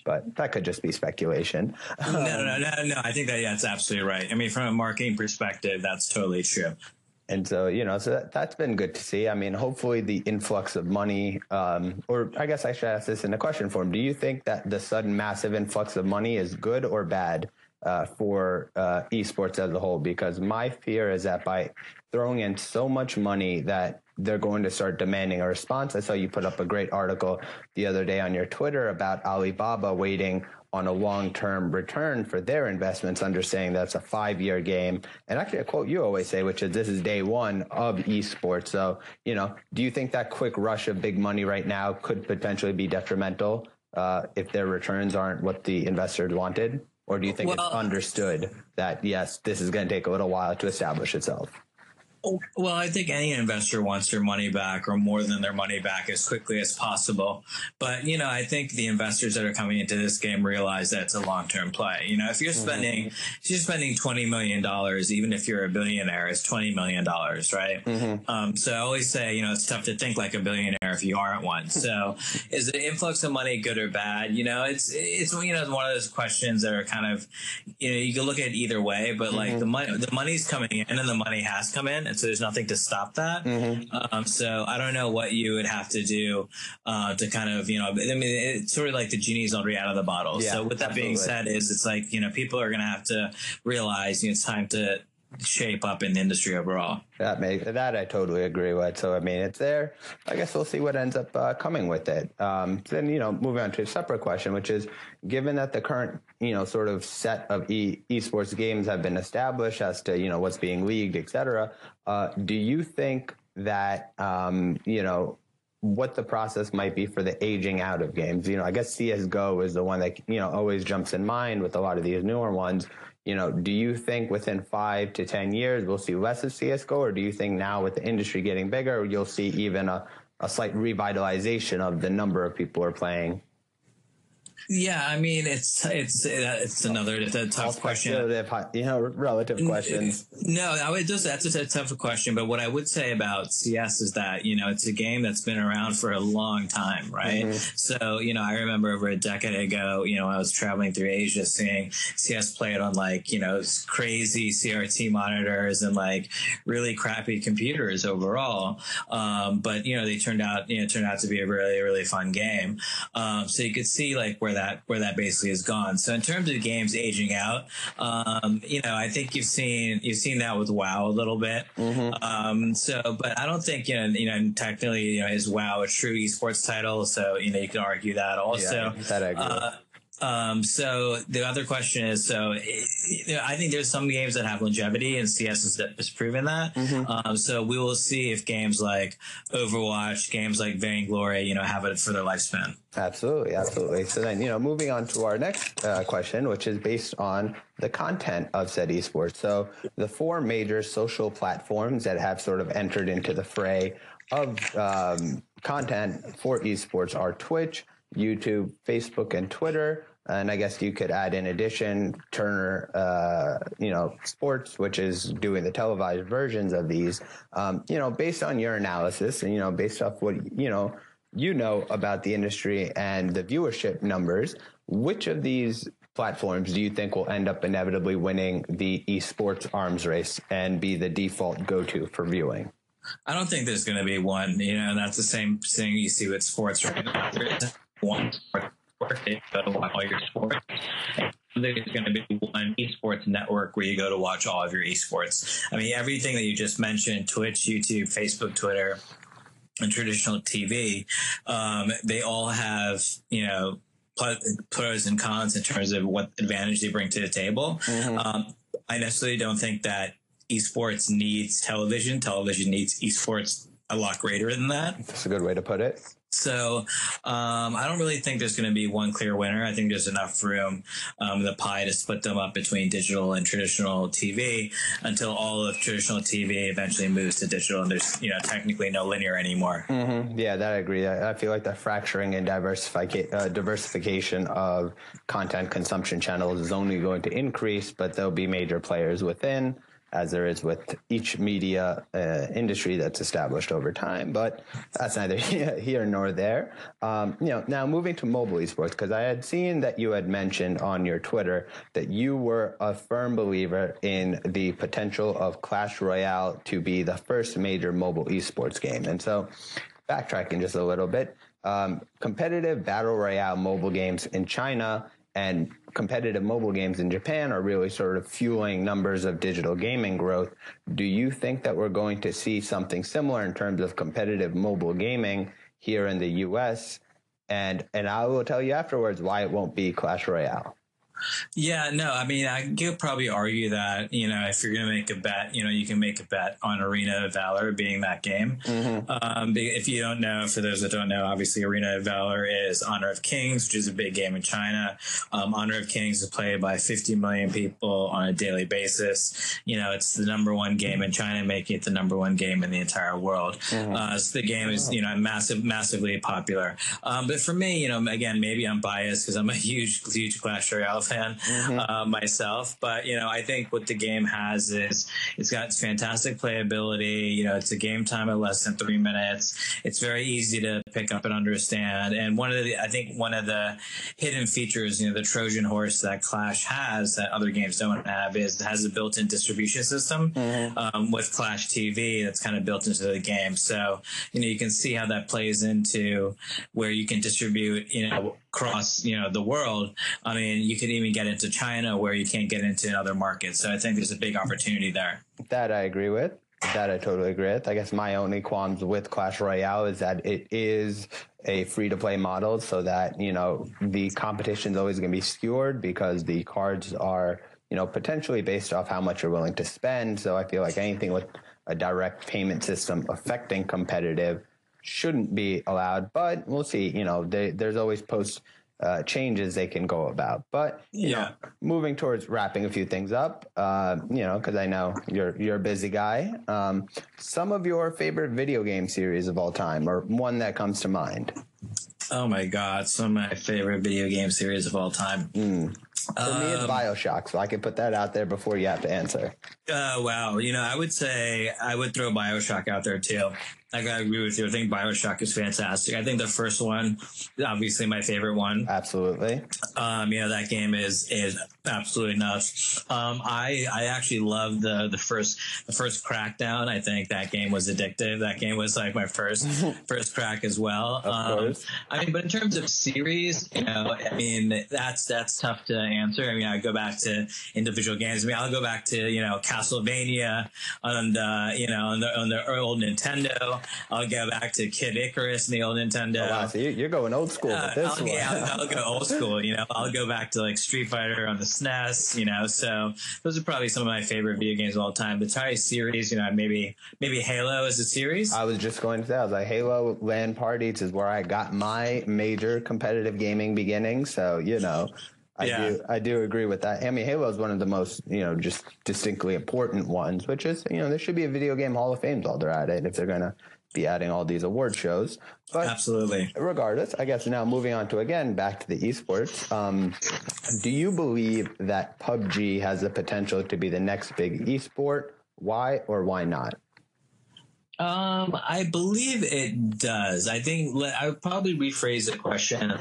But that could just be speculation. No, no, no, no. I think that, yeah, it's absolutely right. I mean, from a marketing perspective, that's totally true. And so, you know, so that, that's been good to see. I mean, hopefully the influx of money, um, or I guess I should ask this in a question form. Do you think that the sudden massive influx of money is good or bad uh, for uh, esports as a whole? Because my fear is that by throwing in so much money that they're going to start demanding a response. I saw you put up a great article the other day on your Twitter about Alibaba waiting on a long-term return for their investments, understanding that's a five-year game. And actually, a quote you always say, which is, this is day one of esports. So, you know, do you think that quick rush of big money right now could potentially be detrimental uh, if their returns aren't what the investors wanted? Or do you think well, it's understood that, yes, this is going to take a little while to establish itself? Well, I think any investor wants their money back or more than their money back as quickly as possible. But, you know, I think the investors that are coming into this game realize that it's a long term play. You know, if you're spending mm-hmm. if you're spending twenty million dollars, even if you're a billionaire, it's twenty million dollars. Right. Mm-hmm. Um, so I always say, you know, it's tough to think like a billionaire if you aren't one. So is the influx of money good or bad? You know, it's it's, you know, one of those questions that are kind of, you know, you can look at it either way. But mm-hmm. like the money, the money's coming in and the money has come in. So there's nothing to stop that. Mm-hmm. Um, so I don't know what you would have to do uh, to kind of, you know, I mean, it's sort of like the genie's already out of the bottle. Yeah, so with that absolutely. being said is it's like, you know, people are going to have to realize, you know, it's time to shape up in the industry overall. That makes that I totally agree with. So, I mean, it's there. I guess we'll see what ends up uh, coming with it. Um, then, you know, moving on to a separate question, which is given that the current, you know, sort of set of e- esports games have been established as to, you know, what's being leagued, et cetera. Uh, do you think that, um, you know, what the process might be for the aging out of games? You know, I guess C S G O is the one that, you know, always jumps in mind with a lot of these newer ones. You know, do you think within five to ten years we'll see less of C S G O, or do you think now with the industry getting bigger, you'll see even a, a slight revitalization of the number of people who are playing? Yeah, I mean, it's it's it's another it's a tough question. You know, relative questions. No, I would just that's a tough question. But what I would say about C S is that, you know, it's a game that's been around for a long time, right? Mm-hmm. So, you know, I remember over a decade ago, you know, I was traveling through Asia, seeing C S played on like, you know, crazy C R T monitors and like really crappy computers overall. Um, but you know, they turned out you know turned out to be a really really fun game. Um, so you could see like where that where that basically is gone. So in terms of games aging out, um, you know, I think you've seen you've seen that with WoW a little bit. Mm-hmm. Um, so, but I don't think you know, you know, technically, you know, is WoW a true esports title? So you know, you can argue that also. Yeah, that I agree uh, with. Um, so the other question is, so it, I think there's some games that have longevity and C S has, has proven that. Mm-hmm. Um, so we will see if games like Overwatch, games like Vainglory, you know, have it for their lifespan. Absolutely. Absolutely. So then, you know, moving on to our next uh, question, which is based on the content of said esports. So the four major social platforms that have sort of entered into the fray of, um, content for esports are Twitch, YouTube, Facebook, and Twitter. And I guess you could add in addition Turner, uh, you know, Sports, which is doing the televised versions of these. Um, you know, based on your analysis and, you know, based off what, you know, you know about the industry and the viewership numbers, which of these platforms do you think will end up inevitably winning the esports arms race and be the default go-to for viewing? I don't think there's going to be one, you know, and that's the same thing you see with sports right now. There isn't one sport, you go to watch all your sports. There's going to be one esports network where you go to watch all of your esports. I mean, everything that you just mentioned, Twitch, YouTube, Facebook, Twitter, and traditional T V, um, they all have, you know, pros and cons in terms of what advantage they bring to the table. Mm-hmm. Um, I necessarily don't think that esports needs television. Television needs esports a lot greater than that. That's a good way to put it. So um, I don't really think there's going to be one clear winner. I think there's enough room um, the pie to split them up between digital and traditional T V until all of traditional T V eventually moves to digital and there's, you know, technically no linear anymore. Mm-hmm. Yeah, that I agree. I, I feel like the fracturing and diversifica- uh, diversification of content consumption channels is only going to increase, but there'll be major players within. as there is with each media uh, industry that's established over time. But that's neither here nor there. Um, you know, now moving to mobile esports, because I had seen that you had mentioned on your Twitter that you were a firm believer in the potential of Clash Royale to be the first major mobile esports game. And so backtracking just a little bit, um, competitive battle royale mobile games in China and competitive mobile games in Japan are really sort of fueling numbers of digital gaming growth. Do you think that we're going to see something similar in terms of competitive mobile gaming here in the U S? And and I will tell you afterwards why it won't be Clash Royale. Yeah, no, I mean, I could probably argue that, you know, if you're going to make a bet, you know, you can make a bet on Arena of Valor being that game. Mm-hmm. Um, if you don't know, for those that don't know, obviously Arena of Valor is Honor of Kings, which is a big game in China. Um, Honor of Kings is played by fifty million people on a daily basis. You know, it's the number one game in China, making it the number one game in the entire world. Mm-hmm. Uh, so the game is, you know, massive, massively popular. Um, but for me, you know, again, maybe I'm biased because I'm a huge, huge Clash Royale fan. Mm-hmm. uh, myself, but you know, I think what the game has is it's got fantastic playability. You know, it's a game time of less than three minutes. It's very easy to pick up and understand. And one of the, I think one of the hidden features, you know, the Trojan horse that Clash has that other games don't have is it has a built-in distribution system mm-hmm. um, with Clash T V that's kind of built into the game. So you know, you can see how that plays into where you can distribute, you know, across, you know, the world. I mean, you can even get into China where you can't get into other markets. So I think there's a big opportunity there. That I agree with. That I totally agree with. I guess my only qualms with Clash Royale is that it is a free-to-play model, so that, you know, the competition is always going to be skewered because the cards are, you know, potentially based off how much you're willing to spend. So I feel like anything with a direct payment system affecting competitive shouldn't be allowed, but we'll see. You know, they, there's always post uh, changes they can go about. But you yeah, know, moving towards wrapping a few things up, uh, you know, because I know you're you're a busy guy. Um, some of your favorite video game series of all time, or one that comes to mind. Oh my God, some of my favorite video game series of all time. Mm. For um, me, it's BioShock, so I can put that out there before you have to answer. Uh, wow, you know, I would say I would throw BioShock out there too. Like, I agree with you. I think BioShock is fantastic. I think the first one, obviously my favorite one. Absolutely. Um, you know, that game is is absolutely nuts. Um, I I actually love the the first the first Crackdown. I think that game was addictive. That game was like my first first crack as well. Of um, course. I mean, but in terms of series, you know, I mean, that's that's tough to answer. I mean, I go back to individual games. I mean, I'll go back to, you know, Castlevania on the, you know, on the on the old Nintendo. I'll go back to Kid Icarus and the old Nintendo. Oh, wow. So you're going old school uh, with this I'll, one. Yeah, I'll, I'll go old school. You know, I'll go back to like Street Fighter on the S N E S. You know, so those are probably some of my favorite video games of all time. The entire series, you know, maybe maybe Halo as a series. I was just going to say, I was like, Halo LAN parties is where I got my major competitive gaming beginning. So you know. I yeah. do I do agree with that. I mean, Halo is one of the most, you know, just distinctly important ones, which is, you know, there should be a video game Hall of Fame while they're at it if they're going to be adding all these award shows. But absolutely. Regardless, I guess now moving on to, again, back to the esports. Um, do you believe that P U B G has the potential to be the next big esport? Why or why not? Um, I believe it does. I think I would probably rephrase the question.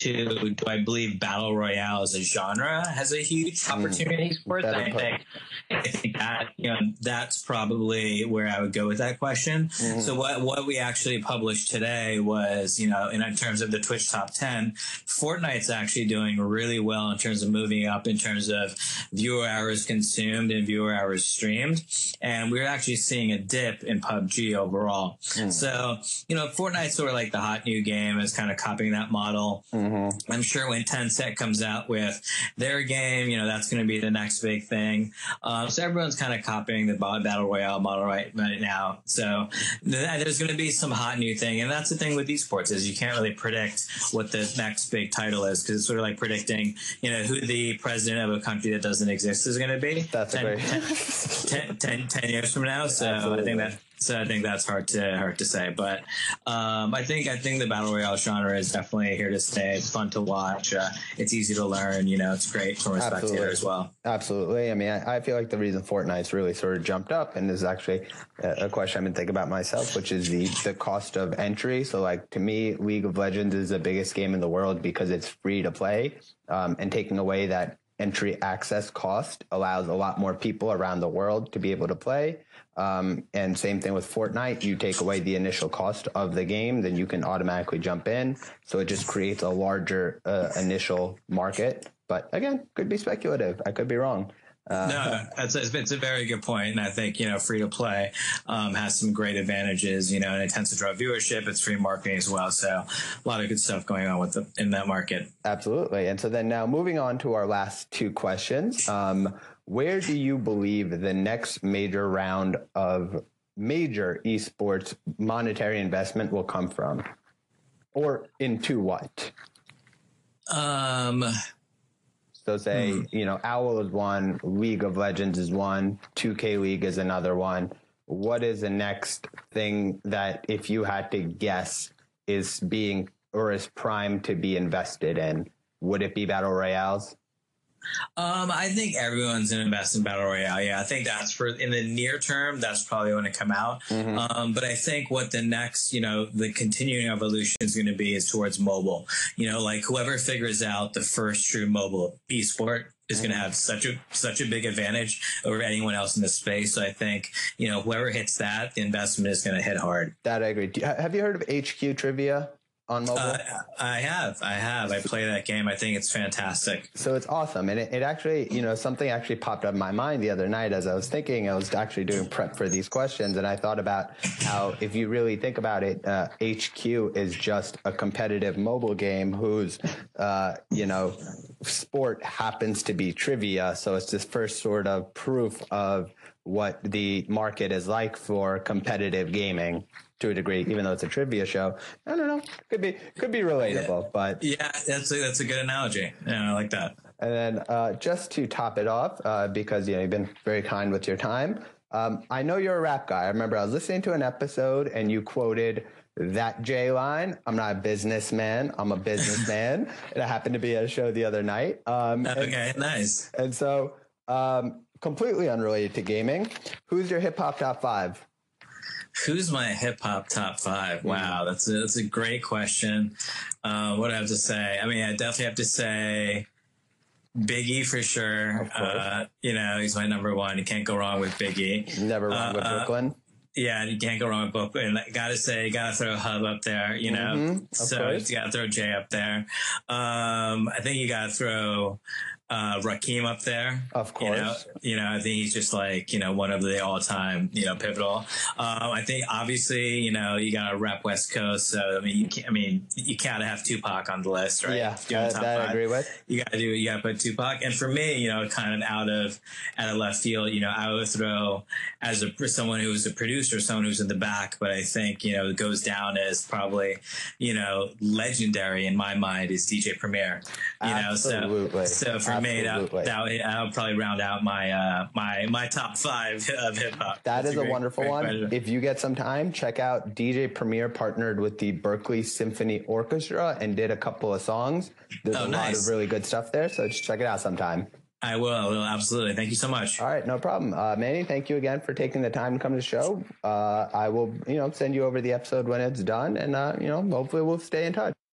To, do I believe battle royale as a genre has a huge opportunity mm, for it? I think, I think that, you know, that's probably where I would go with that question. Mm. So what what we actually published today was, you know, in terms of the Twitch top ten, Fortnite's actually doing really well in terms of moving up in terms of viewer hours consumed and viewer hours streamed, and we're actually seeing a dip in P U B G overall. Mm. So you know, Fortnite's sort of like the hot new game, is kind of copying that model. Mm. Mm-hmm. I'm sure when Tencent comes out with their game, you know, that's going to be the next big thing. Um, so everyone's kind of copying the battle royale model right, right now. So th- there's going to be some hot new thing. And that's the thing with esports, is you can't really predict what the next big title is, because it's sort of like predicting, you know, who the president of a country that doesn't exist is going to be. That's ten, a great ten, ten, ten, ten years from now. So absolutely. I think that So I think that's hard to hard to say, but um, I think I think the battle royale genre is definitely here to stay. It's fun to watch. Uh, it's easy to learn. You know, it's great from a spectator as well. Absolutely. I mean, I, I feel like the reason Fortnite's really sort of jumped up, and this is actually a, a question I've been thinking about myself, which is the the cost of entry. So, like to me, League of Legends is the biggest game in the world because it's free to play, um, and taking away that entry access cost allows a lot more people around the world to be able to play. Um, and same thing with Fortnite. You take away the initial cost of the game, then you can automatically jump in. So it just creates a larger uh, initial market. But again, could be speculative. I could be wrong. Uh, no, that's a, it's a very good point, and I think you know free to play um, has some great advantages. You know, and it tends to draw viewership. It's free marketing as well, so a lot of good stuff going on with the, in that market. Absolutely, and so then now moving on to our last two questions. Um, where do you believe the next major round of major esports monetary investment will come from, or into what? Um. So say, mm-hmm. you know, OWL is one, League of Legends is one, two K League is another one. What is the next thing that if you had to guess is being or is primed to be invested in? Would it be battle royales? Um, I think everyone's going to invest in battle royale. Yeah, I think that's for in the near term. That's probably going to come out. Mm-hmm. Um, but I think what the next, you know, the continuing evolution is going to be is towards mobile. You know, like whoever figures out the first true mobile esport is going to have such a such a big advantage over anyone else in this space. So I think you know whoever hits that, the investment is going to hit hard. That I agree. Have you heard of H Q Trivia? On mobile? Uh, I have. I have. I play that game. I think it's fantastic. So it's awesome. And it, it actually, you know, something actually popped up in my mind the other night as I was thinking, I was actually doing prep for these questions. And I thought about how, if you really think about it, uh, H Q is just a competitive mobile game whose, uh, you know, sport happens to be trivia. So it's this first sort of proof of what the market is like for competitive gaming. To a degree, even though it's a trivia show, I don't know. Could be, could be relatable, but yeah, that's a, that's a good analogy. Yeah, I like that. And then uh, just to top it off, uh, because you know you've been very kind with your time. Um, I know you're a rap guy. I remember I was listening to an episode and you quoted that J line. I'm not a businessman. I'm a businessman. It happened to be at a show the other night. Um, okay, and, nice. And so, um, completely unrelated to gaming. Who's your hip hop top five? Who's my hip hop top five? Wow, that's a, that's a great question. Uh, what do I have to say? I mean, I definitely have to say Biggie for sure. Uh, you know, he's my number one. You can't go wrong with Biggie. Never wrong uh, with Brooklyn. Uh, yeah, you can't go wrong with Brooklyn. Gotta say, gotta throw Hub up there, you know. Mm-hmm, so course. You gotta throw Jay up there. Um, I think you gotta throw. Uh, Rakim up there, of course. You know, you know, I think he's just like you know one of the all-time you know pivotal. Um, I think obviously you know you got to rep West Coast, so I mean, you can't, I mean, you gotta have Tupac on the list, right? Yeah, that, that I agree with. You gotta do, you gotta put Tupac. And for me, you know, kind of out of out of left field, you know, I would throw as a someone who was a producer, someone who's in the back, but I think you know it goes down as probably you know legendary in my mind is D J Premier. You Absolutely. know, so so for. Made up. I'll probably round out my uh, my my top five of hip hop. That That's is a, great, a wonderful one. Question. If you get some time, check out D J Premier partnered with the Berkeley Symphony Orchestra and did a couple of songs. There's oh, a nice. lot of really good stuff there, so just check it out sometime. I will, absolutely. Thank you so much. All right, no problem, uh, Manny. Thank you again for taking the time to come to the show. Uh, I will, you know, send you over the episode when it's done, and uh, you know, hopefully, we'll stay in touch.